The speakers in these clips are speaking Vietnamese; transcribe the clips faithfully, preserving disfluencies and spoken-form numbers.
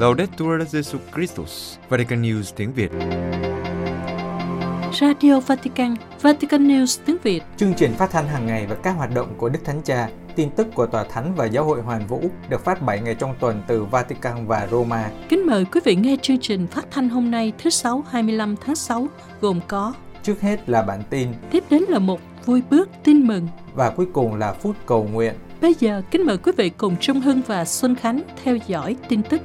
Laudetur Jesu Christus, Vatican News tiếng Việt. Radio Vatican, Vatican News tiếng Việt. Chương trình phát thanh hàng ngày và các hoạt động của Đức Thánh Cha, tin tức của Tòa Thánh và Giáo hội Hoàn Vũ được phát bảy ngày trong tuần từ Vatican và Roma. Kính mời quý vị nghe chương trình phát thanh hôm nay thứ Sáu hai mươi lăm tháng sáu gồm có: trước hết là bản tin, tiếp đến là một vui bước tin mừng và cuối cùng là phút cầu nguyện. Bây giờ kính mời quý vị cùng Trung Hưng và Xuân Khánh theo dõi tin tức.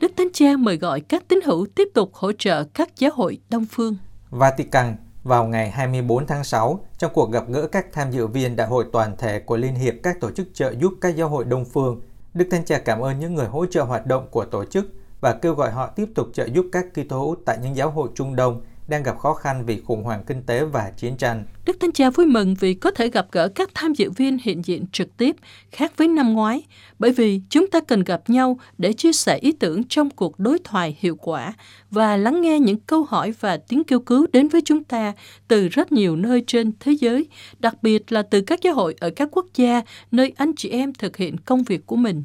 Đức Thánh Cha mời gọi các tín hữu tiếp tục hỗ trợ các giáo hội đông phương. Vatican. Vào ngày hai mươi bốn tháng sáu, trong cuộc gặp gỡ các tham dự viên Đại hội Toàn thể của Liên hiệp các tổ chức trợ giúp các giáo hội đông phương, Đức Thánh Cha cảm ơn những người hỗ trợ hoạt động của tổ chức và kêu gọi họ tiếp tục trợ giúp các Kitô hữu tại những giáo hội Trung Đông đang gặp khó khăn vì khủng hoảng kinh tế và chiến tranh. Đức Thánh Cha vui mừng vì có thể gặp gỡ các tham dự viên hiện diện trực tiếp, khác với năm ngoái, bởi vì chúng ta cần gặp nhau để chia sẻ ý tưởng trong cuộc đối thoại hiệu quả và lắng nghe những câu hỏi và tiếng kêu cứu đến với chúng ta từ rất nhiều nơi trên thế giới, đặc biệt là từ các giáo hội ở các quốc gia nơi anh chị em thực hiện công việc của mình.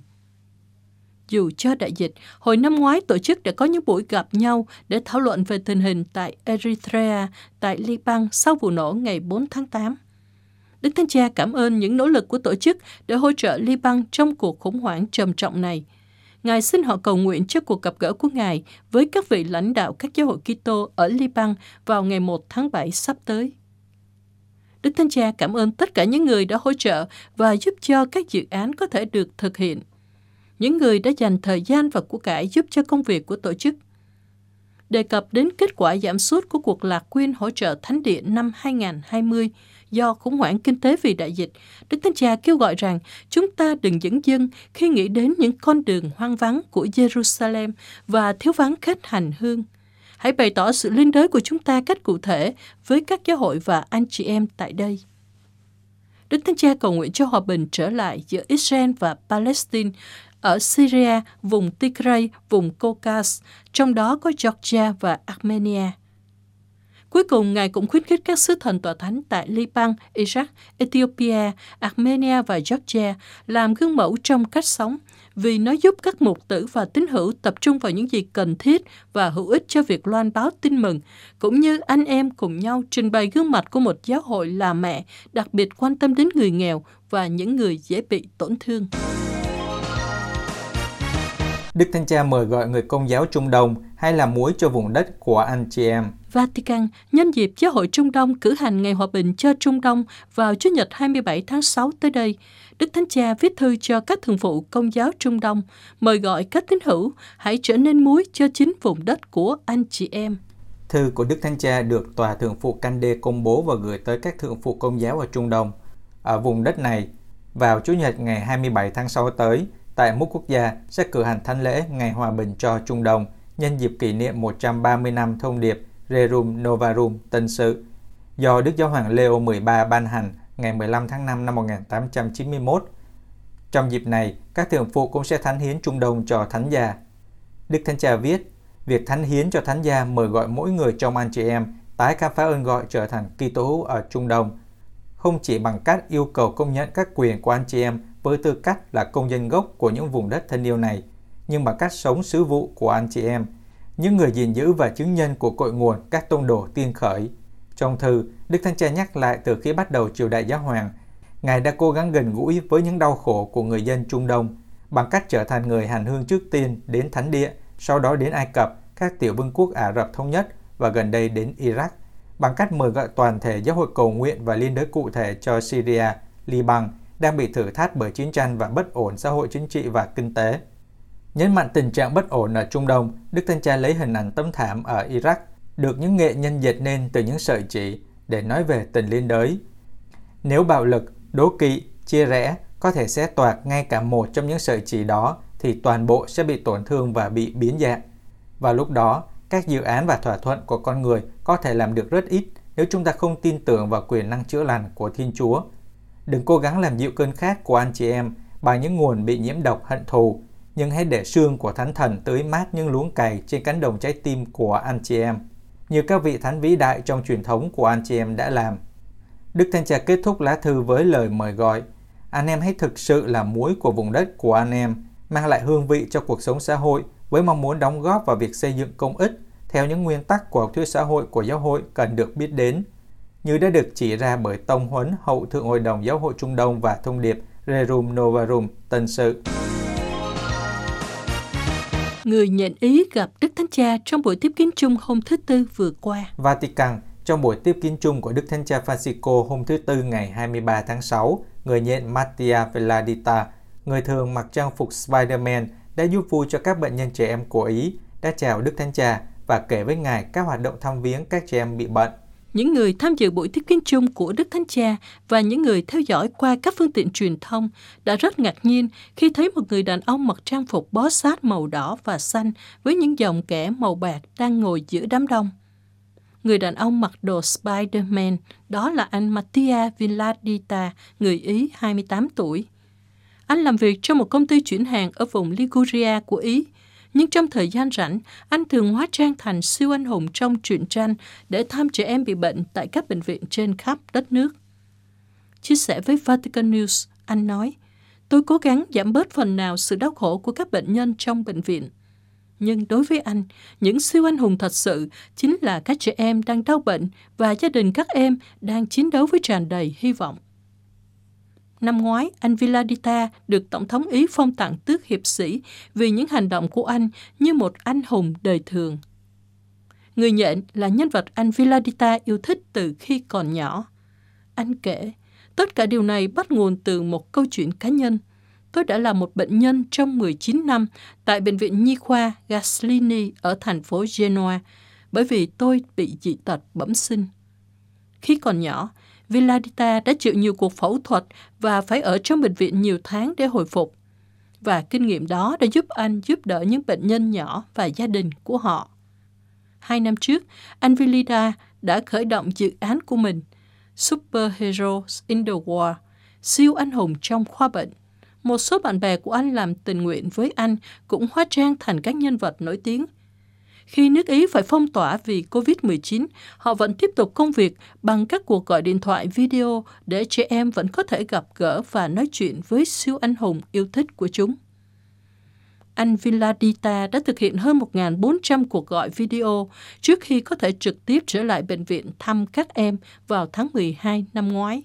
Dù cho đại dịch, hồi năm ngoái tổ chức đã có những buổi gặp nhau để thảo luận về tình hình tại Eritrea, tại Liban sau vụ nổ ngày bốn tháng tám. Đức Thánh Cha cảm ơn những nỗ lực của tổ chức để hỗ trợ Liban trong cuộc khủng hoảng trầm trọng này. Ngài xin họ cầu nguyện cho cuộc gặp gỡ của Ngài với các vị lãnh đạo các giáo hội Kitô ở Liban vào ngày một tháng bảy sắp tới. Đức Thánh Cha cảm ơn tất cả những người đã hỗ trợ và giúp cho các dự án có thể được thực hiện, những người đã dành thời gian và của cải giúp cho công việc của tổ chức. Đề cập đến kết quả giảm sút của cuộc lạc quyên hỗ trợ Thánh Địa năm hai không hai không do khủng hoảng kinh tế vì đại dịch, Đức Thánh Cha kêu gọi rằng chúng ta đừng dửng dưng khi nghĩ đến những con đường hoang vắng của Jerusalem và thiếu vắng khách hành hương. Hãy bày tỏ sự liên đới của chúng ta cách cụ thể với các giáo hội và anh chị em tại đây. Đức Thánh Cha cầu nguyện cho hòa bình trở lại giữa Israel và Palestine, ở Syria, vùng Tigray, vùng Caucasus, trong đó có Georgia và Armenia. Cuối cùng, Ngài cũng khuyến khích các sứ thần tòa thánh tại Liban, Iraq, Ethiopia, Armenia và Georgia làm gương mẫu trong cách sống, vì nó giúp các mục tử và tín hữu tập trung vào những gì cần thiết và hữu ích cho việc loan báo tin mừng, cũng như anh em cùng nhau trình bày gương mặt của một giáo hội là mẹ, đặc biệt quan tâm đến người nghèo và những người dễ bị tổn thương. Đức Thánh Cha mời gọi người Công giáo Trung Đông hay làm muối cho vùng đất của anh chị em. Vatican, nhân dịp Giáo hội Trung Đông cử hành Ngày Hòa bình cho Trung Đông vào Chủ nhật hai mươi bảy tháng sáu tới đây, Đức Thánh Cha viết thư cho các thường phụ Công giáo Trung Đông, mời gọi các tín hữu hãy trở nên muối cho chính vùng đất của anh chị em. Thư của Đức Thánh Cha được Tòa Thượng phụ Canh Đê công bố và gửi tới các thượng phụ Công giáo ở Trung Đông. Ở vùng đất này, vào Chủ nhật ngày hai mươi bảy tháng sáu tới, tại mỗi quốc gia sẽ cử hành thánh lễ Ngày Hòa bình cho Trung Đông nhân dịp kỷ niệm một trăm ba mươi năm thông điệp Rerum Novarum Tân Sự do Đức Giáo hoàng Leo mười ba ban hành ngày mười lăm tháng năm năm một nghìn tám trăm chín mươi mốt. Trong dịp này, các thượng phụ cũng sẽ thánh hiến Trung Đông cho thánh gia. Đức Thánh Cha viết, việc thánh hiến cho thánh gia mời gọi mỗi người trong anh chị em tái khám phá ơn gọi trở thành Kitô hữu ở Trung Đông, không chỉ bằng cách yêu cầu công nhận các quyền của anh chị em với tư cách là công dân gốc của những vùng đất thân yêu này, nhưng bằng cách sống sứ vụ của anh chị em, những người gìn giữ và chứng nhân của cội nguồn các tông đồ tiên khởi. Trong thư, Đức Thánh Cha nhắc lại từ khi bắt đầu triều đại Giáo hoàng, Ngài đã cố gắng gần gũi với những đau khổ của người dân Trung Đông bằng cách trở thành người hành hương trước tiên đến Thánh Địa, sau đó đến Ai Cập, các tiểu vương quốc Ả Rập Thống Nhất và gần đây đến Iraq, bằng cách mời gọi toàn thể giáo hội cầu nguyện và liên đới cụ thể cho Syria, Liban, đang bị thử thách bởi chiến tranh và bất ổn xã hội chính trị và kinh tế. Nhấn mạnh tình trạng bất ổn ở Trung Đông, Đức Thánh Cha lấy hình ảnh tấm thảm ở Iraq, được những nghệ nhân dệt nên từ những sợi chỉ để nói về tình liên đới. Nếu bạo lực, đố kỵ, chia rẽ có thể xé toạc ngay cả một trong những sợi chỉ đó, thì toàn bộ sẽ bị tổn thương và bị biến dạng. Và lúc đó, các dự án và thỏa thuận của con người có thể làm được rất ít nếu chúng ta không tin tưởng vào quyền năng chữa lành của Thiên Chúa. Đừng cố gắng làm dịu cơn khát của anh chị em bằng những nguồn bị nhiễm độc hận thù, nhưng hãy để sương của Thánh Thần tưới mát những luống cày trên cánh đồng trái tim của anh chị em, như các vị thánh vĩ đại trong truyền thống của anh chị em đã làm. Đức Thánh Cha kết thúc lá thư với lời mời gọi: Anh em hãy thực sự là muối của vùng đất của anh em, mang lại hương vị cho cuộc sống xã hội với mong muốn đóng góp vào việc xây dựng công ích theo những nguyên tắc của học thuyết xã hội của giáo hội cần được biết đến, như đã được chỉ ra bởi Tông Huấn Hậu Thượng Hội đồng Giáo hội Trung Đông và thông điệp Rerum Novarum Tân Sự. Người nhận ý gặp Đức Thánh Cha trong buổi tiếp kiến chung hôm thứ Tư vừa qua. Vatican. Trong buổi tiếp kiến chung của Đức Thánh Cha Francisco hôm thứ Tư ngày hai mươi ba tháng sáu, người nhện Mattia Villadita, người thường mặc trang phục Spider-Man, đã giúp vui cho các bệnh nhân trẻ em của Ý, đã chào Đức Thánh Cha và kể với Ngài các hoạt động thăm viếng các trẻ em bị bệnh. Những người tham dự buổi tiếp kiến chung của Đức Thánh Cha và những người theo dõi qua các phương tiện truyền thông đã rất ngạc nhiên khi thấy một người đàn ông mặc trang phục bó sát màu đỏ và xanh với những dòng kẻ màu bạc đang ngồi giữa đám đông. Người đàn ông mặc đồ Spider-Man, đó là anh Mattia Villadita, người Ý, hai mươi tám tuổi. Anh làm việc trong một công ty chuyển hàng ở vùng Liguria của Ý, nhưng trong thời gian rảnh, anh thường hóa trang thành siêu anh hùng trong truyện tranh để thăm trẻ em bị bệnh tại các bệnh viện trên khắp đất nước. Chia sẻ với Vatican News, anh nói, "Tôi cố gắng giảm bớt phần nào sự đau khổ của các bệnh nhân trong bệnh viện. Nhưng đối với anh, những siêu anh hùng thật sự chính là các trẻ em đang đau bệnh và gia đình các em đang chiến đấu với tràn đầy hy vọng." Năm ngoái, anh Villadita được Tổng thống Ý phong tặng tước hiệp sĩ vì những hành động của anh như một anh hùng đời thường. Người nhện là nhân vật anh Villadita yêu thích từ khi còn nhỏ. Anh kể, tất cả điều này bắt nguồn từ một câu chuyện cá nhân. Tôi đã là một bệnh nhân trong mười chín năm tại Bệnh viện Nhi Khoa Gaslini ở thành phố Genoa, bởi vì tôi bị dị tật bẩm sinh. Khi còn nhỏ, Villadita đã chịu nhiều cuộc phẫu thuật và phải ở trong bệnh viện nhiều tháng để hồi phục. Và kinh nghiệm đó đã giúp anh giúp đỡ những bệnh nhân nhỏ và gia đình của họ. Hai năm trước, anh Villadita đã khởi động dự án của mình, Superheroes in the War, siêu anh hùng trong khoa bệnh. Một số bạn bè của anh làm tình nguyện với anh cũng hóa trang thành các nhân vật nổi tiếng. Khi nước Ý phải phong tỏa vì cô vít mười chín, họ vẫn tiếp tục công việc bằng các cuộc gọi điện thoại video để trẻ em vẫn có thể gặp gỡ và nói chuyện với siêu anh hùng yêu thích của chúng. Anh Villadita đã thực hiện hơn một nghìn bốn trăm cuộc gọi video trước khi có thể trực tiếp trở lại bệnh viện thăm các em vào tháng mười hai năm ngoái.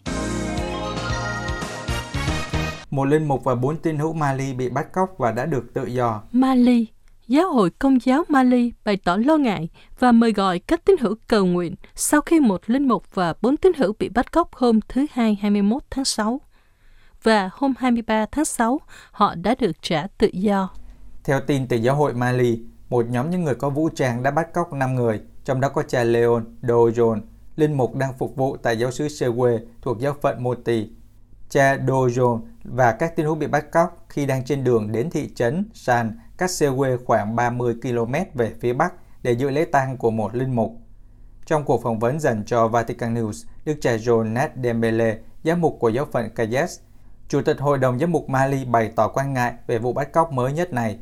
Một linh mục và bốn tín hữu Mali bị bắt cóc và đã được tự do. Mali, Giáo hội Công giáo Mali bày tỏ lo ngại và mời gọi các tín hữu cầu nguyện sau khi một linh mục và bốn tín hữu bị bắt cóc hôm thứ Hai hai mươi mốt tháng sáu. Và hôm hai mươi ba tháng sáu, họ đã được trả tự do. Theo tin từ Giáo hội Mali, một nhóm những người có vũ trang đã bắt cóc năm người, trong đó có cha Léon Dougnon, linh mục đang phục vụ tại giáo xứ Srây thuộc giáo phận Moti. Cha Dougnon và các tín hữu bị bắt cóc khi đang trên đường đến thị trấn San, cách Srây khoảng ba mươi ki lô mét về phía bắc để dự lễ tang của một linh mục. Trong cuộc phỏng vấn dành cho Vatican News, Đức cha Jonas Dembele, giám mục của giáo phận Kayes, Chủ tịch Hội đồng Giám mục Mali bày tỏ quan ngại về vụ bắt cóc mới nhất này.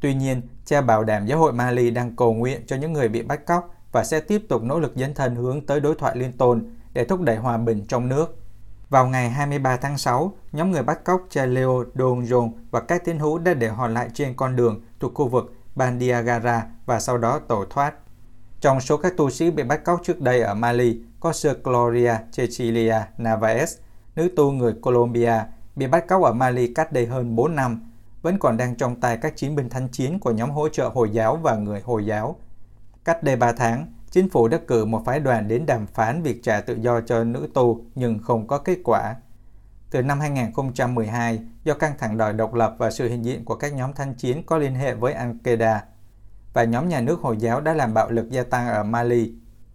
Tuy nhiên, cha bảo đảm giáo hội Mali đang cầu nguyện cho những người bị bắt cóc và sẽ tiếp tục nỗ lực dấn thân hướng tới đối thoại liên tôn để thúc đẩy hòa bình trong nước. Vào ngày hai mươi ba tháng sáu, nhóm người bắt cóc cha Leo Dougnon và các tín hữu đã để họ lại trên con đường thuộc khu vực Bandiagara và sau đó tẩu thoát. Trong số các tu sĩ bị bắt cóc trước đây ở Mali có Sir Gloria Cecilia Narvaez, nữ tu người Colombia, bị bắt cóc ở Mali cách đây hơn bốn năm, vẫn còn đang trong tay các chiến binh thánh chiến của nhóm hỗ trợ Hồi giáo và người Hồi giáo. Cách đây ba tháng, Chính phủ đã cử một phái đoàn đến đàm phán việc trả tự do cho nữ tu nhưng không có kết quả. Từ năm hai nghìn không trăm mười hai, do căng thẳng đòi độc lập và sự hiện diện của các nhóm thanh chiến có liên hệ với Al-Qaeda và nhóm nhà nước Hồi giáo đã làm bạo lực gia tăng ở Mali,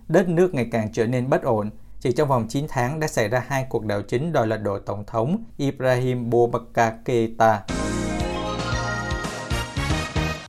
đất nước ngày càng trở nên bất ổn. Chỉ trong vòng chín tháng đã xảy ra hai cuộc đảo chính đòi lật đổ Tổng thống Ibrahim Boubacar Keita.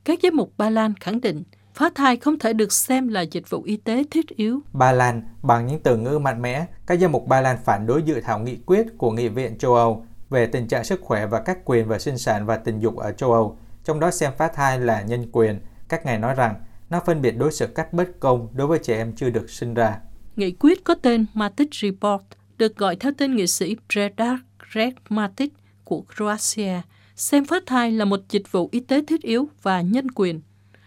Các giám mục Ba Lan khẳng định phá thai không thể được xem là dịch vụ y tế thiết yếu. Ba Lan, bằng những từ ngữ mạnh mẽ, các giám mục Ba Lan phản đối dự thảo nghị quyết của Nghị viện châu Âu về tình trạng sức khỏe và các quyền về sinh sản và tình dục ở châu Âu, trong đó xem phá thai là nhân quyền. Các ngài nói rằng nó phân biệt đối xử cách bất công đối với trẻ em chưa được sinh ra. Nghị quyết có tên Matic Report được gọi theo tên nghị sĩ Predrag Red Matic, của Croatia, xem phá thai là một dịch vụ y tế thiết yếu và nhân quyền.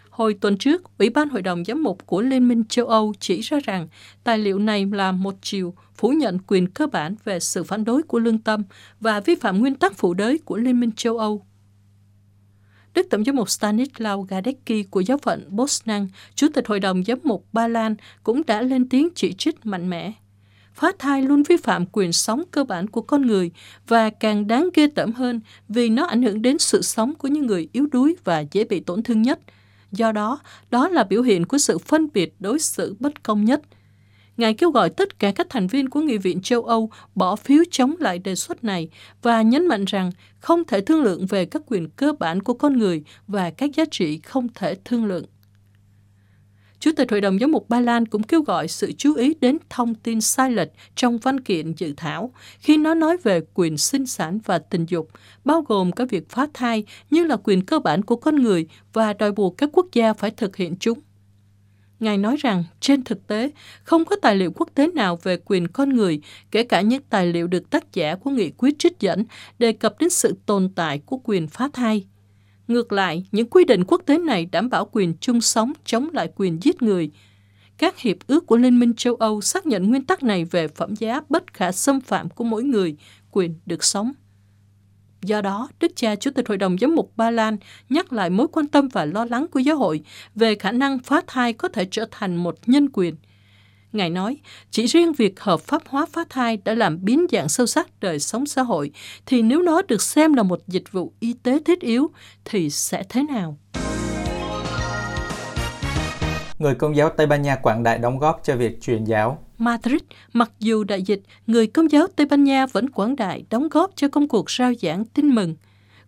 Hồi tuần trước, Ủy ban Hội đồng Giám mục của Liên minh châu Âu chỉ ra rằng tài liệu này là một chiều phủ nhận quyền cơ bản về sự phản đối của lương tâm và vi phạm nguyên tắc phụ đới của Liên minh châu Âu. Đức Tổng giám mục Stanislav Gadecki của giáo phận Bosnan, Chủ tịch Hội đồng Giám mục Ba Lan, cũng đã lên tiếng chỉ trích mạnh mẽ. Phá thai luôn vi phạm quyền sống cơ bản của con người và càng đáng ghê tởm hơn vì nó ảnh hưởng đến sự sống của những người yếu đuối và dễ bị tổn thương nhất. Do đó, đó là biểu hiện của sự phân biệt đối xử bất công nhất. Ngài kêu gọi tất cả các thành viên của Nghị viện châu Âu bỏ phiếu chống lại đề xuất này và nhấn mạnh rằng không thể thương lượng về các quyền cơ bản của con người và các giá trị không thể thương lượng. Chủ tịch Hội đồng Giám mục Ba Lan cũng kêu gọi sự chú ý đến thông tin sai lệch trong văn kiện dự thảo khi nó nói về quyền sinh sản và tình dục, bao gồm các việc phá thai như là quyền cơ bản của con người và đòi buộc các quốc gia phải thực hiện chúng. Ngài nói rằng, trên thực tế, không có tài liệu quốc tế nào về quyền con người, kể cả những tài liệu được tác giả của nghị quyết trích dẫn đề cập đến sự tồn tại của quyền phá thai. Ngược lại, những quy định quốc tế này đảm bảo quyền chung sống chống lại quyền giết người. Các hiệp ước của Liên minh châu Âu xác nhận nguyên tắc này về phẩm giá bất khả xâm phạm của mỗi người, quyền được sống. Do đó, Đức Cha Chủ tịch Hội đồng Giám mục Ba Lan nhắc lại mối quan tâm và lo lắng của giáo hội về khả năng phá thai có thể trở thành một nhân quyền. Ngài nói, chỉ riêng việc hợp pháp hóa phá thai đã làm biến dạng sâu sắc đời sống xã hội, thì nếu nó được xem là một dịch vụ y tế thiết yếu, thì sẽ thế nào? Người Công giáo Tây Ban Nha quảng đại đóng góp cho việc truyền giáo. Madrid, mặc dù đại dịch, người Công giáo Tây Ban Nha vẫn quảng đại đóng góp cho công cuộc rao giảng tin mừng.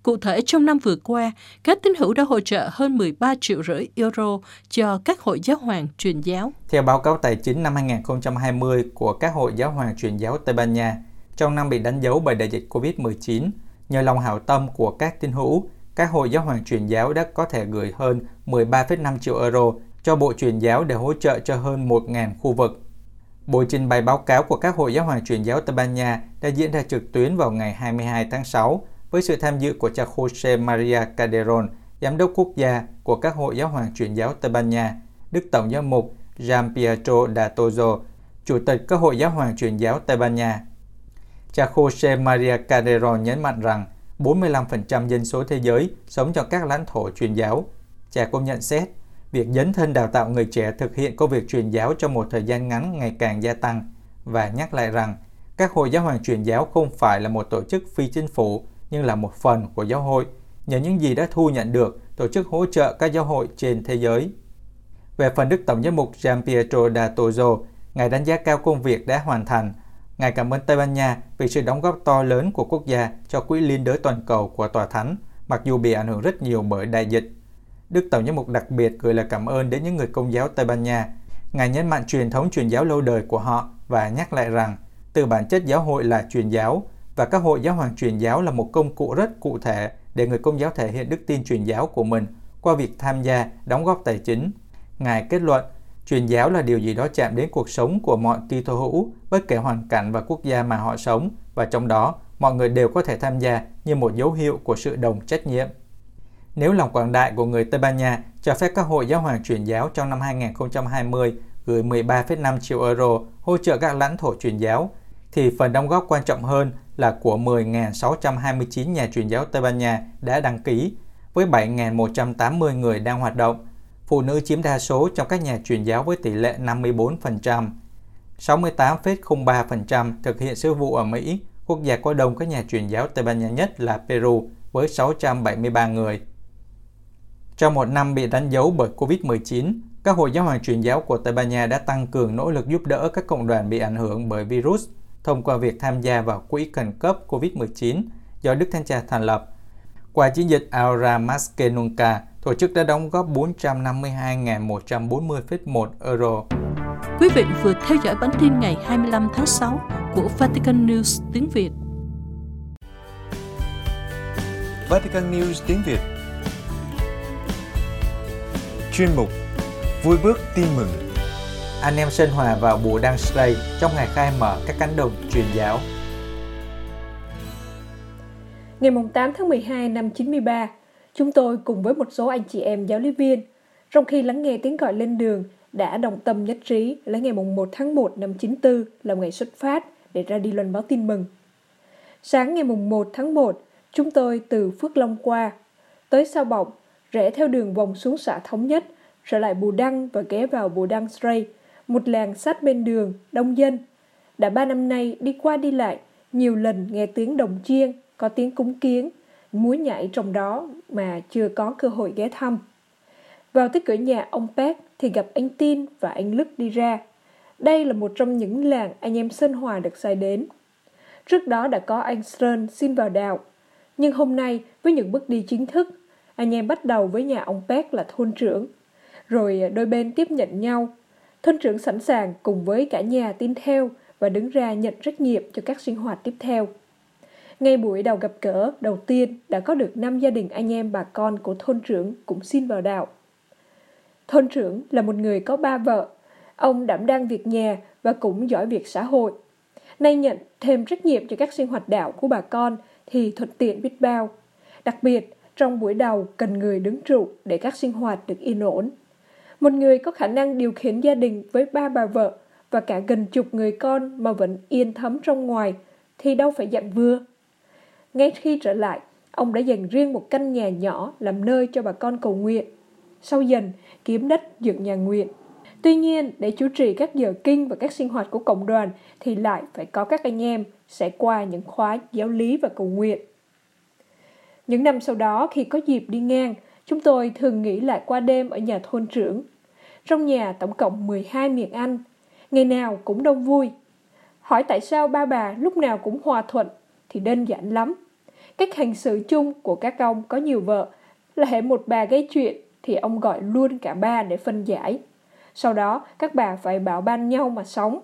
Cụ thể, trong năm vừa qua, các tín hữu đã hỗ trợ hơn mười ba triệu rưỡi euro cho các hội giáo hoàng truyền giáo. Theo báo cáo tài chính năm hai không hai không của các hội giáo hoàng truyền giáo Tây Ban Nha, trong năm bị đánh dấu bởi đại dịch cô vít mười chín, nhờ lòng hảo tâm của các tín hữu, các hội giáo hoàng truyền giáo đã có thể gửi hơn mười ba phẩy năm triệu euro cho Bộ Truyền giáo để hỗ trợ cho hơn một nghìn khu vực. Buổi trình bày báo cáo của các hội giáo hoàng truyền giáo Tây Ban Nha đã diễn ra trực tuyến vào ngày hai mươi hai tháng sáu, với sự tham dự của cha Jose Maria Caderon, giám đốc quốc gia của các hội giáo hoàng truyền giáo Tây Ban Nha, Đức Tổng giám mục Gian Pietro Dal Toso, Chủ tịch các hội giáo hoàng truyền giáo Tây Ban Nha. Cha Jose Maria Caderon nhấn mạnh rằng bốn mươi lăm phần trăm dân số thế giới sống trong các lãnh thổ truyền giáo. Cha cũng nhận xét, việc dấn thân đào tạo người trẻ thực hiện công việc truyền giáo trong một thời gian ngắn ngày càng gia tăng, và nhắc lại rằng các hội giáo hoàng truyền giáo không phải là một tổ chức phi chính phủ, nhưng là một phần của giáo hội. Nhờ những gì đã thu nhận được, tổ chức hỗ trợ các giáo hội trên thế giới. Về phần Đức Tổng giám mục Gian Pietro Dal Toso, Ngài đánh giá cao công việc đã hoàn thành. Ngài cảm ơn Tây Ban Nha vì sự đóng góp to lớn của quốc gia cho quỹ liên đới toàn cầu của Tòa Thánh, mặc dù bị ảnh hưởng rất nhiều bởi đại dịch. Đức Tổng giám mục đặc biệt gửi lời cảm ơn đến những người Công giáo Tây Ban Nha. Ngài nhấn mạnh truyền thống truyền giáo lâu đời của họ và nhắc lại rằng từ bản chất giáo hội là truyền giáo, và các hội giáo hoàng truyền giáo là một công cụ rất cụ thể để người Công giáo thể hiện đức tin truyền giáo của mình qua việc tham gia, đóng góp tài chính. Ngài kết luận, truyền giáo là điều gì đó chạm đến cuộc sống của mọi Kitô hữu, bất kể hoàn cảnh và quốc gia mà họ sống, và trong đó, mọi người đều có thể tham gia như một dấu hiệu của sự đồng trách nhiệm. Nếu lòng quảng đại của người Tây Ban Nha cho phép các hội giáo hoàng truyền giáo trong năm hai không hai không gửi mười ba phẩy năm triệu euro hỗ trợ các lãnh thổ truyền giáo, thì phần đóng góp quan trọng hơn là của mười nghìn sáu trăm hai mươi chín nhà truyền giáo Tây Ban Nha đã đăng ký, với bảy nghìn một trăm tám mươi người đang hoạt động. Phụ nữ chiếm đa số trong các nhà truyền giáo với tỷ lệ năm mươi bốn phần trăm. sáu mươi tám phẩy không ba phần trăm thực hiện sứ vụ ở Mỹ, quốc gia có đông các nhà truyền giáo Tây Ban Nha nhất là Peru, với sáu trăm bảy mươi ba người. Trong một năm bị đánh dấu bởi cô vít mười chín, các hội giáo hoàng truyền giáo của Tây Ban Nha đã tăng cường nỗ lực giúp đỡ các cộng đoàn bị ảnh hưởng bởi virus, thông qua việc tham gia vào quỹ khẩn cấp cô vít mười chín do Đức Thánh Cha thành lập. Qua chiến dịch Ahora Más Que Nunca, tổ chức đã đóng góp bốn trăm năm mươi hai nghìn một trăm bốn mươi phẩy một euro. Quý vị vừa theo dõi bản tin ngày hai mươi lăm tháng sáu của Vatican News tiếng Việt. Vatican News tiếng Việt. Chuyên mục Vui bước tin mừng. Anh em Sơn Hòa vào Bù Đăng Srây trong ngày khai mở các cánh đồng truyền giáo. Ngày tám tháng mười hai năm chín mươi ba, chúng tôi cùng với một số anh chị em giáo lý viên, trong khi lắng nghe tiếng gọi lên đường, đã đồng tâm nhất trí lấy ngày một tháng một năm chín tư làm ngày xuất phát để ra đi loan báo tin mừng. Sáng ngày một tháng một, chúng tôi từ Phước Long qua, tới Sao Bọc, rẽ theo đường vòng xuống xã Thống Nhất, trở lại Bù Đăng và ghé vào Bù Đăng Srây, một làng sát bên đường, đông dân. Đã ba năm nay đi qua đi lại, nhiều lần nghe tiếng đồng chiêng, có tiếng cúng kiếng, múa nhảy trong đó mà chưa có cơ hội ghé thăm. Vào tới cửa nhà ông Pác thì gặp anh Tin và anh Lức đi ra. Đây là một trong những làng anh em Sơn Hòa được sai đến. Trước đó đã có anh Sơn xin vào đạo, nhưng hôm nay với những bước đi chính thức, anh em bắt đầu với nhà ông Pác là thôn trưởng. Rồi đôi bên tiếp nhận nhau. Thôn trưởng sẵn sàng cùng với cả nhà tin theo và đứng ra nhận trách nhiệm cho các sinh hoạt tiếp theo. Ngay buổi đầu gặp gỡ đầu tiên đã có được năm gia đình anh em bà con của thôn trưởng cũng xin vào đạo. Thôn trưởng là một người có ba vợ. Ông đảm đang việc nhà và cũng giỏi việc xã hội. Nay nhận thêm trách nhiệm cho các sinh hoạt đạo của bà con thì thuận tiện biết bao. Đặc biệt, trong buổi đầu cần người đứng trụ để các sinh hoạt được yên ổn. Một người có khả năng điều khiển gia đình với ba bà vợ và cả gần chục người con mà vẫn yên thấm trong ngoài thì đâu phải dạng vừa. Ngay khi trở lại, ông đã dành riêng một căn nhà nhỏ làm nơi cho bà con cầu nguyện. Sau dần, kiếm đất dựng nhà nguyện. Tuy nhiên, để chủ trì các giờ kinh và các sinh hoạt của cộng đoàn thì lại phải có các anh em sẽ qua những khóa giáo lý và cầu nguyện. Những năm sau đó, khi có dịp đi ngang, chúng tôi thường nghỉ lại qua đêm ở nhà thôn trưởng. Trong nhà tổng cộng mười hai miệng ăn, ngày nào cũng đông vui. Hỏi tại sao ba bà lúc nào cũng hòa thuận thì đơn giản lắm. Cách hành xử chung của các ông có nhiều vợ là hễ một bà gây chuyện thì ông gọi luôn cả ba để phân giải. Sau đó các bà phải bảo ban nhau mà sống.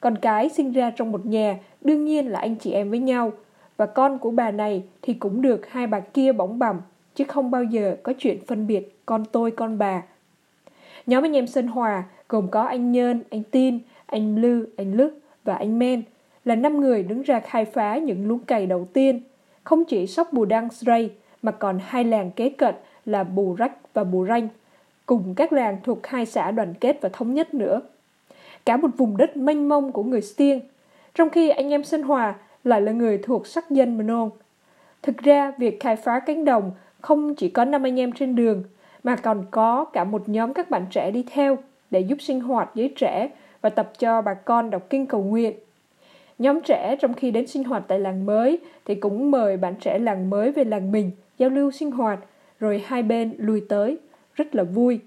Con cái sinh ra trong một nhà đương nhiên là anh chị em với nhau, và con của bà này thì cũng được hai bà kia bỏng bẩm, chứ không bao giờ có chuyện phân biệt con tôi con bà. Nhóm anh em Sơn Hòa gồm có anh Nhơn, anh Tin, anh Lư, anh Lức và anh Men là năm người đứng ra khai phá những luống cày đầu tiên, không chỉ sóc Bù Đăng Srây mà còn hai làng kế cận là Bù Rách và Bù Ranh, cùng các làng thuộc hai xã Đoàn Kết và Thống Nhất nữa. Cả một vùng đất mênh mông của người Stiêng, trong khi anh em Sơn Hòa lại là người thuộc sắc dân Mnong. Thực ra, việc khai phá cánh đồng không chỉ có năm anh em trên đường, mà còn có cả một nhóm các bạn trẻ đi theo để giúp sinh hoạt giới trẻ và tập cho bà con đọc kinh cầu nguyện. Nhóm trẻ trong khi đến sinh hoạt tại làng mới thì cũng mời bạn trẻ làng mới về làng mình, giao lưu sinh hoạt, rồi hai bên lui tới, rất là vui.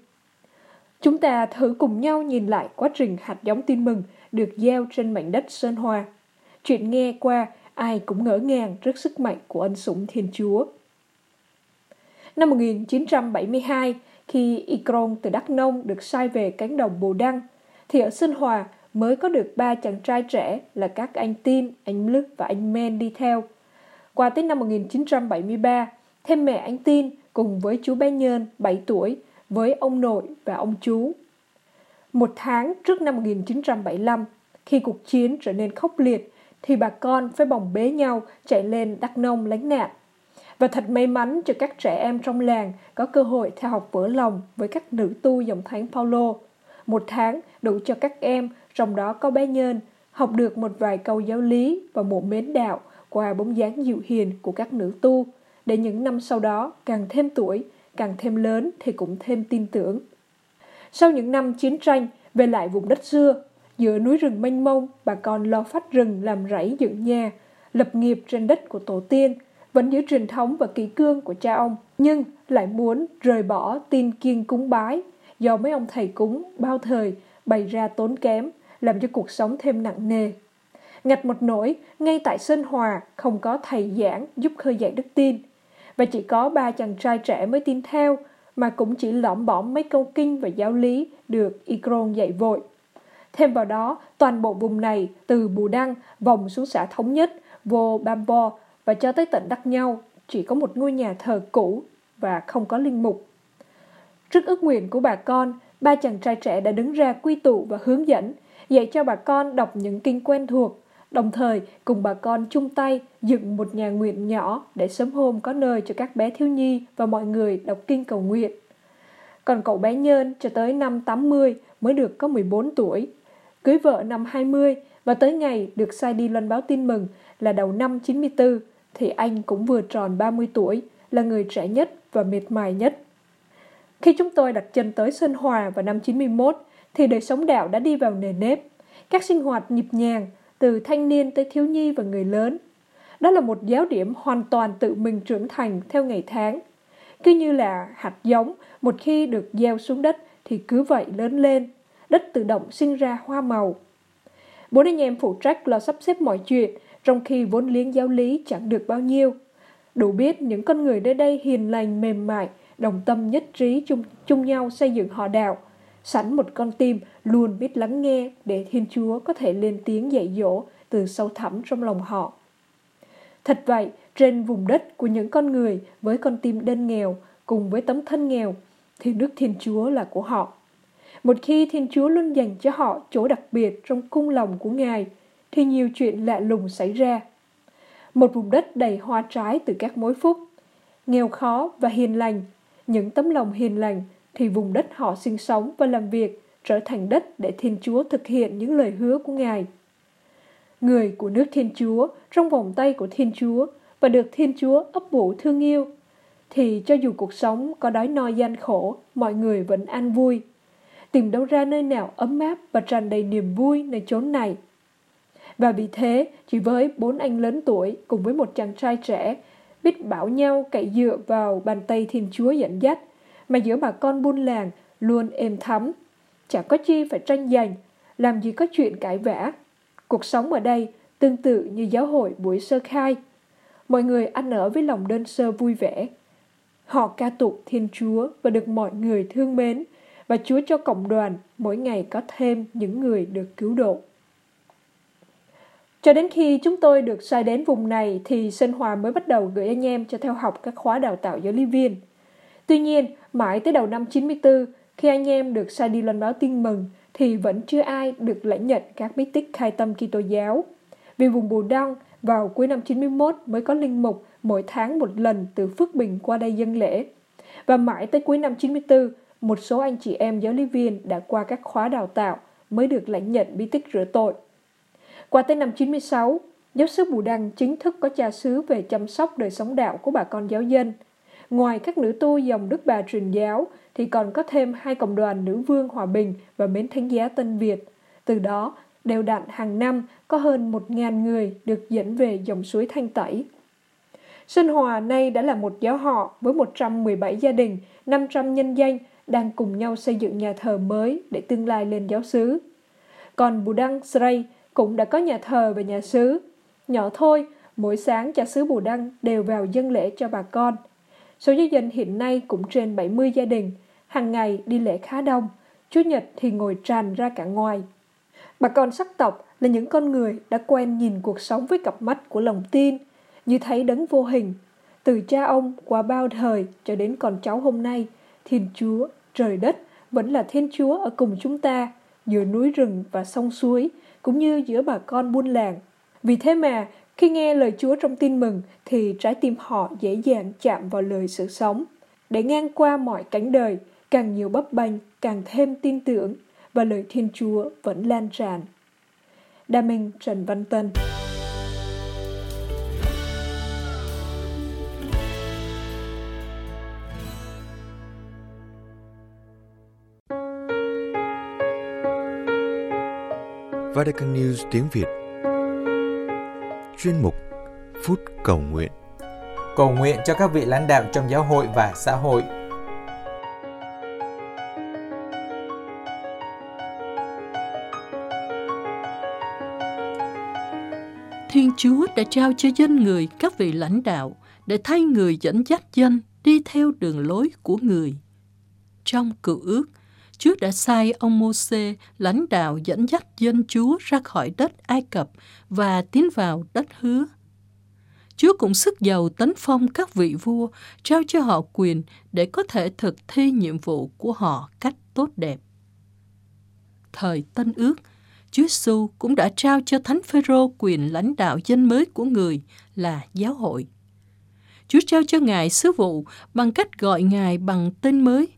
Chúng ta thử cùng nhau nhìn lại quá trình hạt giống tin mừng được gieo trên mảnh đất Sơn Hòa. Chuyện nghe qua, ai cũng ngỡ ngàng trước sức mạnh của ân sủng Thiên Chúa. Năm một nghìn chín trăm bảy mươi hai, khi Icron từ Đắk Nông được sai về cánh đồng Bù Đăng, thì ở Sơn Hòa mới có được ba chàng trai trẻ là các anh Tin, anh Lức và anh Men đi theo. Qua tới năm một nghìn chín trăm bảy mươi ba, thêm mẹ anh Tin cùng với chú bé Nhơn bảy tuổi, với ông nội và ông chú. Một tháng trước năm một nghìn chín trăm bảy mươi lăm, khi cuộc chiến trở nên khốc liệt, thì bà con phải bồng bế nhau chạy lên Đắk Nông lánh nạn. Và thật may mắn cho các trẻ em trong làng có cơ hội theo học vỡ lòng với các nữ tu dòng thánh Paulo. Một tháng đủ cho các em, trong đó có bé Nhơn, học được một vài câu giáo lý và mộ mến đạo qua bóng dáng dịu hiền của các nữ tu, để những năm sau đó càng thêm tuổi, càng thêm lớn thì cũng thêm tin tưởng. Sau những năm chiến tranh, về lại vùng đất xưa, giữa núi rừng mênh mông, bà con lo phát rừng làm rẫy dựng nhà, lập nghiệp trên đất của tổ tiên, vẫn giữ truyền thống và kỷ cương của cha ông, nhưng lại muốn rời bỏ tin kiêng cúng bái do mấy ông thầy cúng bao thời bày ra tốn kém, làm cho cuộc sống thêm nặng nề. Ngặt một nỗi, ngay tại Sơn Hòa không có thầy giảng giúp khơi dậy đức tin, và chỉ có ba chàng trai trẻ mới tin theo, mà cũng chỉ lõm bõm mấy câu kinh và giáo lý được Icron dạy vội. Thêm vào đó, toàn bộ vùng này từ Bù Đăng vòng xuống xã Thống Nhất, vô Bambo và cho tới tận Đắk Nhau chỉ có một ngôi nhà thờ cũ và không có linh mục. Trước ước nguyện của bà con, ba chàng trai trẻ đã đứng ra quy tụ và hướng dẫn, dạy cho bà con đọc những kinh quen thuộc, đồng thời cùng bà con chung tay dựng một nhà nguyện nhỏ để sớm hôm có nơi cho các bé thiếu nhi và mọi người đọc kinh cầu nguyện. Còn cậu bé Nhơn cho tới năm tám mươi mới được có mười bốn tuổi, cưới vợ năm hai mươi và tới ngày được sai đi loan báo tin mừng là đầu năm chín mươi tư thì anh cũng vừa tròn ba mươi tuổi, là người trẻ nhất và mệt mỏi nhất. Khi chúng tôi đặt chân tới Sơn Hòa vào năm chín mươi mốt thì đời sống đạo đã đi vào nề nếp, các sinh hoạt nhịp nhàng từ thanh niên tới thiếu nhi và người lớn. Đó là một giáo điểm hoàn toàn tự mình trưởng thành theo ngày tháng. Cứ như là hạt giống, một khi được gieo xuống đất thì cứ vậy lớn lên, đất tự động sinh ra hoa màu. Bốn anh em phụ trách lo sắp xếp mọi chuyện, trong khi vốn liếng giáo lý chẳng được bao nhiêu. Đủ biết những con người nơi đây hiền lành mềm mại, đồng tâm nhất trí chung, chung nhau xây dựng họ đạo, sẵn một con tim luôn biết lắng nghe để Thiên Chúa có thể lên tiếng dạy dỗ từ sâu thẳm trong lòng họ. Thật vậy, trên vùng đất của những con người với con tim đơn nghèo cùng với tấm thân nghèo thì nước Thiên Chúa là của họ. Một khi Thiên Chúa luôn dành cho họ chỗ đặc biệt trong cung lòng của Ngài thì nhiều chuyện lạ lùng xảy ra. Một vùng đất đầy hoa trái từ các mối phúc, nghèo khó và hiền lành, những tấm lòng hiền lành thì vùng đất họ sinh sống và làm việc trở thành đất để Thiên Chúa thực hiện những lời hứa của Ngài. Người của nước Thiên Chúa trong vòng tay của Thiên Chúa và được Thiên Chúa ấp ủ thương yêu thì cho dù cuộc sống có đói no gian khổ, mọi người vẫn an vui, tìm đâu ra nơi nào ấm áp và tràn đầy niềm vui nơi chốn này. Và vì thế, chỉ với bốn anh lớn tuổi cùng với một chàng trai trẻ biết bảo nhau cậy dựa vào bàn tay Thiên Chúa dẫn dắt mà giữa bà con buôn làng luôn êm thắm, chả có chi phải tranh giành, làm gì có chuyện cãi vã. Cuộc sống ở đây tương tự như giáo hội buổi sơ khai, mọi người ăn ở với lòng đơn sơ vui vẻ. Họ ca tụng Thiên Chúa và được mọi người thương mến, và Chúa cho cộng đoàn mỗi ngày có thêm những người được cứu độ. Cho đến khi chúng tôi được sai đến vùng này thì Sơn Hòa mới bắt đầu gửi anh em cho theo học các khóa đào tạo giáo lý viên. Tuy nhiên, mãi tới đầu năm chín mươi tư, khi anh em được sai đi loan báo tin mừng thì vẫn chưa ai được lãnh nhận các bí tích khai tâm Kitô giáo. Vì vùng Bù Đăng vào cuối năm chín mươi mốt mới có linh mục mỗi tháng một lần từ Phước Bình qua đây dâng lễ. Và mãi tới cuối năm chín mươi tư, một số anh chị em giáo lý viên đã qua các khóa đào tạo mới được lãnh nhận bí tích rửa tội. Qua tới năm chín mươi sáu, giáo xứ Bù Đăng chính thức có cha xứ về chăm sóc đời sống đạo của bà con giáo dân. Ngoài các nữ tu dòng Đức Bà truyền giáo thì còn có thêm hai cộng đoàn Nữ Vương Hòa Bình và Mến Thánh Giá Tân Việt. Từ đó, đều đặn hàng năm có hơn một nghìn người được dẫn về dòng suối Thanh Tẩy. Sơn Hòa nay đã là một giáo họ với một trăm mười bảy gia đình, năm trăm nhân danh đang cùng nhau xây dựng nhà thờ mới để tương lai lên giáo xứ. Còn Bù Đăng Srây cũng đã có nhà thờ và nhà xứ. Nhỏ thôi, mỗi sáng cha xứ Bù Đăng đều vào dâng lễ cho bà con. Số giáo dân hiện nay cũng trên bảy mươi gia đình, hàng ngày đi lễ khá đông, Chủ nhật thì ngồi tràn ra cả ngoài. Bà con sắc tộc là những con người đã quen nhìn cuộc sống với cặp mắt của lòng tin, như thấy đấng vô hình. Từ cha ông qua bao thời cho đến con cháu hôm nay, Thiên Chúa, trời đất vẫn là Thiên Chúa ở cùng chúng ta, giữa núi rừng và sông suối, cũng như giữa bà con buôn làng. Vì thế mà, khi nghe lời Chúa trong tin mừng thì trái tim họ dễ dàng chạm vào lời sự sống, để ngang qua mọi cánh đời, càng nhiều bấp bênh, càng thêm tin tưởng, và lời Thiên Chúa vẫn lan tràn. Đa Minh Trần Văn Tân. Vatican News tiếng Việt. Chuyên mục Phút Cầu Nguyện. Cầu nguyện cho các vị lãnh đạo trong giáo hội và xã hội. Thiên Chúa đã trao cho dân người các vị lãnh đạo để thay người dẫn dắt dân đi theo đường lối của người. Trong Cựu Ước, Chúa đã sai ông Mô-sê lãnh đạo dẫn dắt dân Chúa ra khỏi đất Ai Cập và tiến vào đất hứa. Chúa cũng sức dầu tấn phong các vị vua, trao cho họ quyền để có thể thực thi nhiệm vụ của họ cách tốt đẹp. Thời Tân Ước, Chúa Giêsu cũng đã trao cho Thánh Phêrô quyền lãnh đạo danh mới của Người là Giáo hội. Chúa trao cho Ngài sứ vụ bằng cách gọi Ngài bằng tên mới.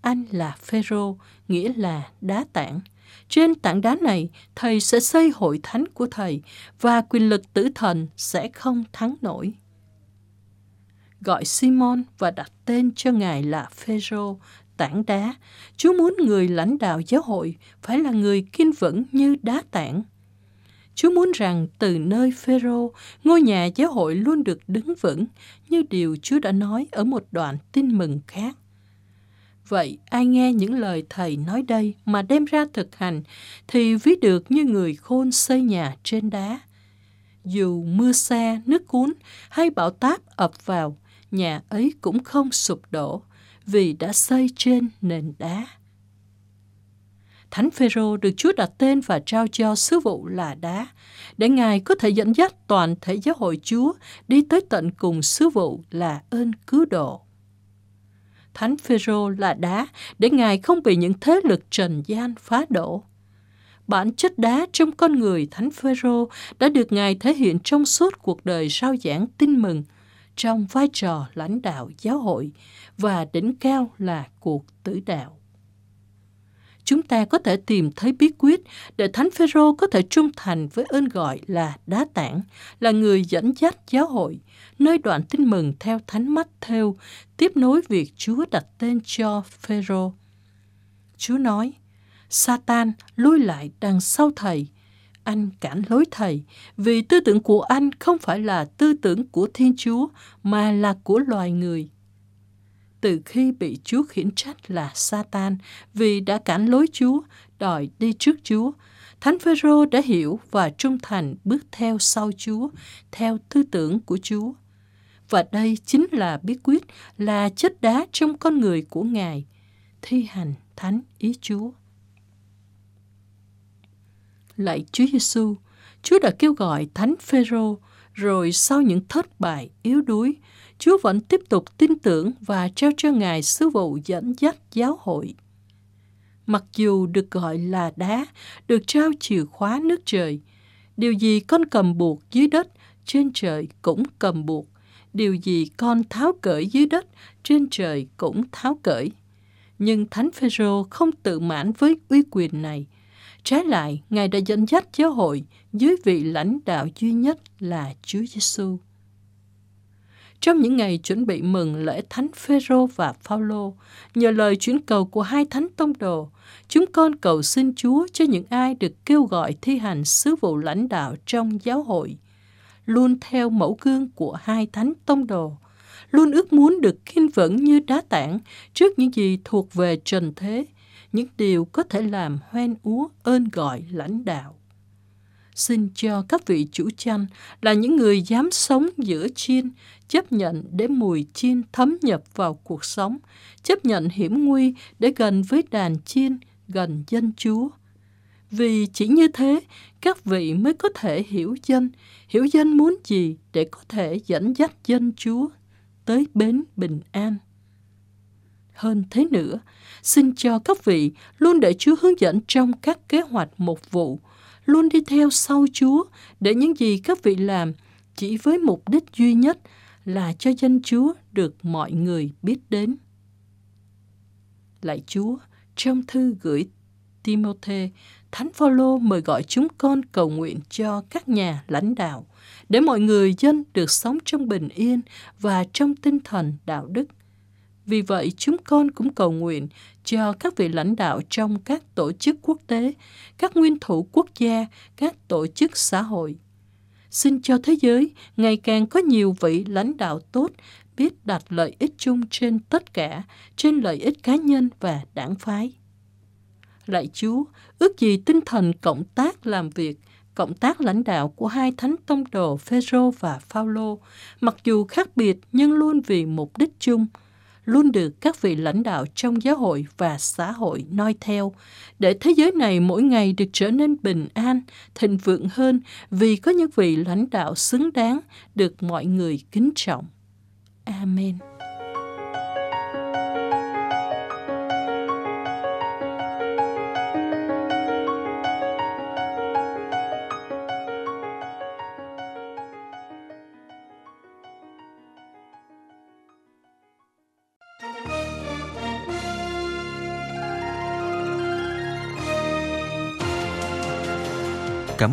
Anh là Phêrô, nghĩa là đá tảng. Trên tảng đá này, Thầy sẽ xây hội thánh của Thầy và quyền lực tử thần sẽ không thắng nổi. Gọi Simon và đặt tên cho Ngài là Phêrô, tảng đá. Chúa muốn người lãnh đạo giáo hội phải là người kiên vững như đá tảng. Chúa muốn rằng từ nơi Phêrô, ngôi nhà giáo hội luôn được đứng vững như điều Chúa đã nói ở một đoạn tin mừng khác. Vậy ai nghe những lời Thầy nói đây mà đem ra thực hành thì ví được như người khôn xây nhà trên đá. Dù mưa xa, nước cuốn hay bão táp ập vào, nhà ấy cũng không sụp đổ vì đã xây trên nền đá. Thánh Phêrô được Chúa đặt tên và trao cho sứ vụ là đá, để Ngài có thể dẫn dắt toàn thể giáo hội Chúa đi tới tận cùng sứ vụ là ơn cứu độ. Thánh Phêrô là đá để Ngài không bị những thế lực trần gian phá đổ. Bản chất đá trong con người Thánh Phêrô đã được Ngài thể hiện trong suốt cuộc đời rao giảng tin mừng, trong vai trò lãnh đạo giáo hội và đỉnh cao là cuộc tử đạo. Chúng ta có thể tìm thấy bí quyết để Thánh Phêrô có thể trung thành với ơn gọi là đá tảng, là người dẫn dắt giáo hội, nơi đoạn tin mừng theo Thánh Matthew tiếp nối việc Chúa đặt tên cho Phêrô. Chúa nói: Satan lui lại đằng sau Thầy, anh cản lối Thầy, vì tư tưởng của anh không phải là tư tưởng của Thiên Chúa mà là của loài người. Từ khi bị Chúa khiển trách là Satan vì đã cản lối Chúa, đòi đi trước Chúa, Thánh Phêrô đã hiểu và trung thành bước theo sau Chúa, theo tư tưởng của Chúa. Và đây chính là bí quyết, là chất đá trong con người của Ngài, thi hành thánh ý Chúa. Lạy Chúa Giêsu, Chúa đã kêu gọi Thánh Phêrô, rồi sau những thất bại yếu đuối, Chúa vẫn tiếp tục tin tưởng và trao cho Ngài sứ vụ dẫn dắt giáo hội. Mặc dù được gọi là đá, được trao chìa khóa nước trời, điều gì con cầm buộc dưới đất, trên trời cũng cầm buộc. Điều gì con tháo cởi dưới đất, trên trời cũng tháo cởi. Nhưng Thánh Phêrô không tự mãn với uy quyền này. Trái lại, Ngài đã dẫn dắt giáo hội dưới vị lãnh đạo duy nhất là Chúa Giêsu. Trong những ngày chuẩn bị mừng lễ Thánh Phêrô và Phao-lô, nhờ lời chuyển cầu của hai thánh tông đồ, chúng con cầu xin Chúa cho những ai được kêu gọi thi hành sứ vụ lãnh đạo trong giáo hội, luôn theo mẫu gương của hai thánh tông đồ, luôn ước muốn được kiên vững như đá tảng trước những gì thuộc về trần thế, những điều có thể làm hoen úa ơn gọi lãnh đạo. Xin cho các vị chủ chăn là những người dám sống giữa chiên, chấp nhận để mùi chiên thấm nhập vào cuộc sống, chấp nhận hiểm nguy để gần với đàn chiên, gần dân Chúa. Vì chỉ như thế, các vị mới có thể hiểu dân, hiểu dân muốn gì để có thể dẫn dắt dân Chúa tới bến bình an. Hơn thế nữa, xin cho các vị luôn để Chúa hướng dẫn trong các kế hoạch mục vụ, luôn đi theo sau Chúa để những gì các vị làm chỉ với mục đích duy nhất là cho danh Chúa được mọi người biết đến. Lạy Chúa, trong thư gửi Timôthê, Thánh Phao-lô mời gọi chúng con cầu nguyện cho các nhà lãnh đạo để mọi người dân được sống trong bình yên và trong tinh thần đạo đức. Vì vậy, chúng con cũng cầu nguyện cho các vị lãnh đạo trong các tổ chức quốc tế, các nguyên thủ quốc gia, các tổ chức xã hội. Xin cho thế giới ngày càng có nhiều vị lãnh đạo tốt, biết đặt lợi ích chung trên tất cả, trên lợi ích cá nhân và đảng phái. Lạy Chúa, ước gì tinh thần cộng tác làm việc, cộng tác lãnh đạo của hai thánh tông đồ Phêrô và Phao-lô, mặc dù khác biệt nhưng luôn vì mục đích chung, luôn được các vị lãnh đạo trong giáo hội và xã hội noi theo, để thế giới này mỗi ngày được trở nên bình an, thịnh vượng hơn vì có những vị lãnh đạo xứng đáng được mọi người kính trọng. Amen. Cảm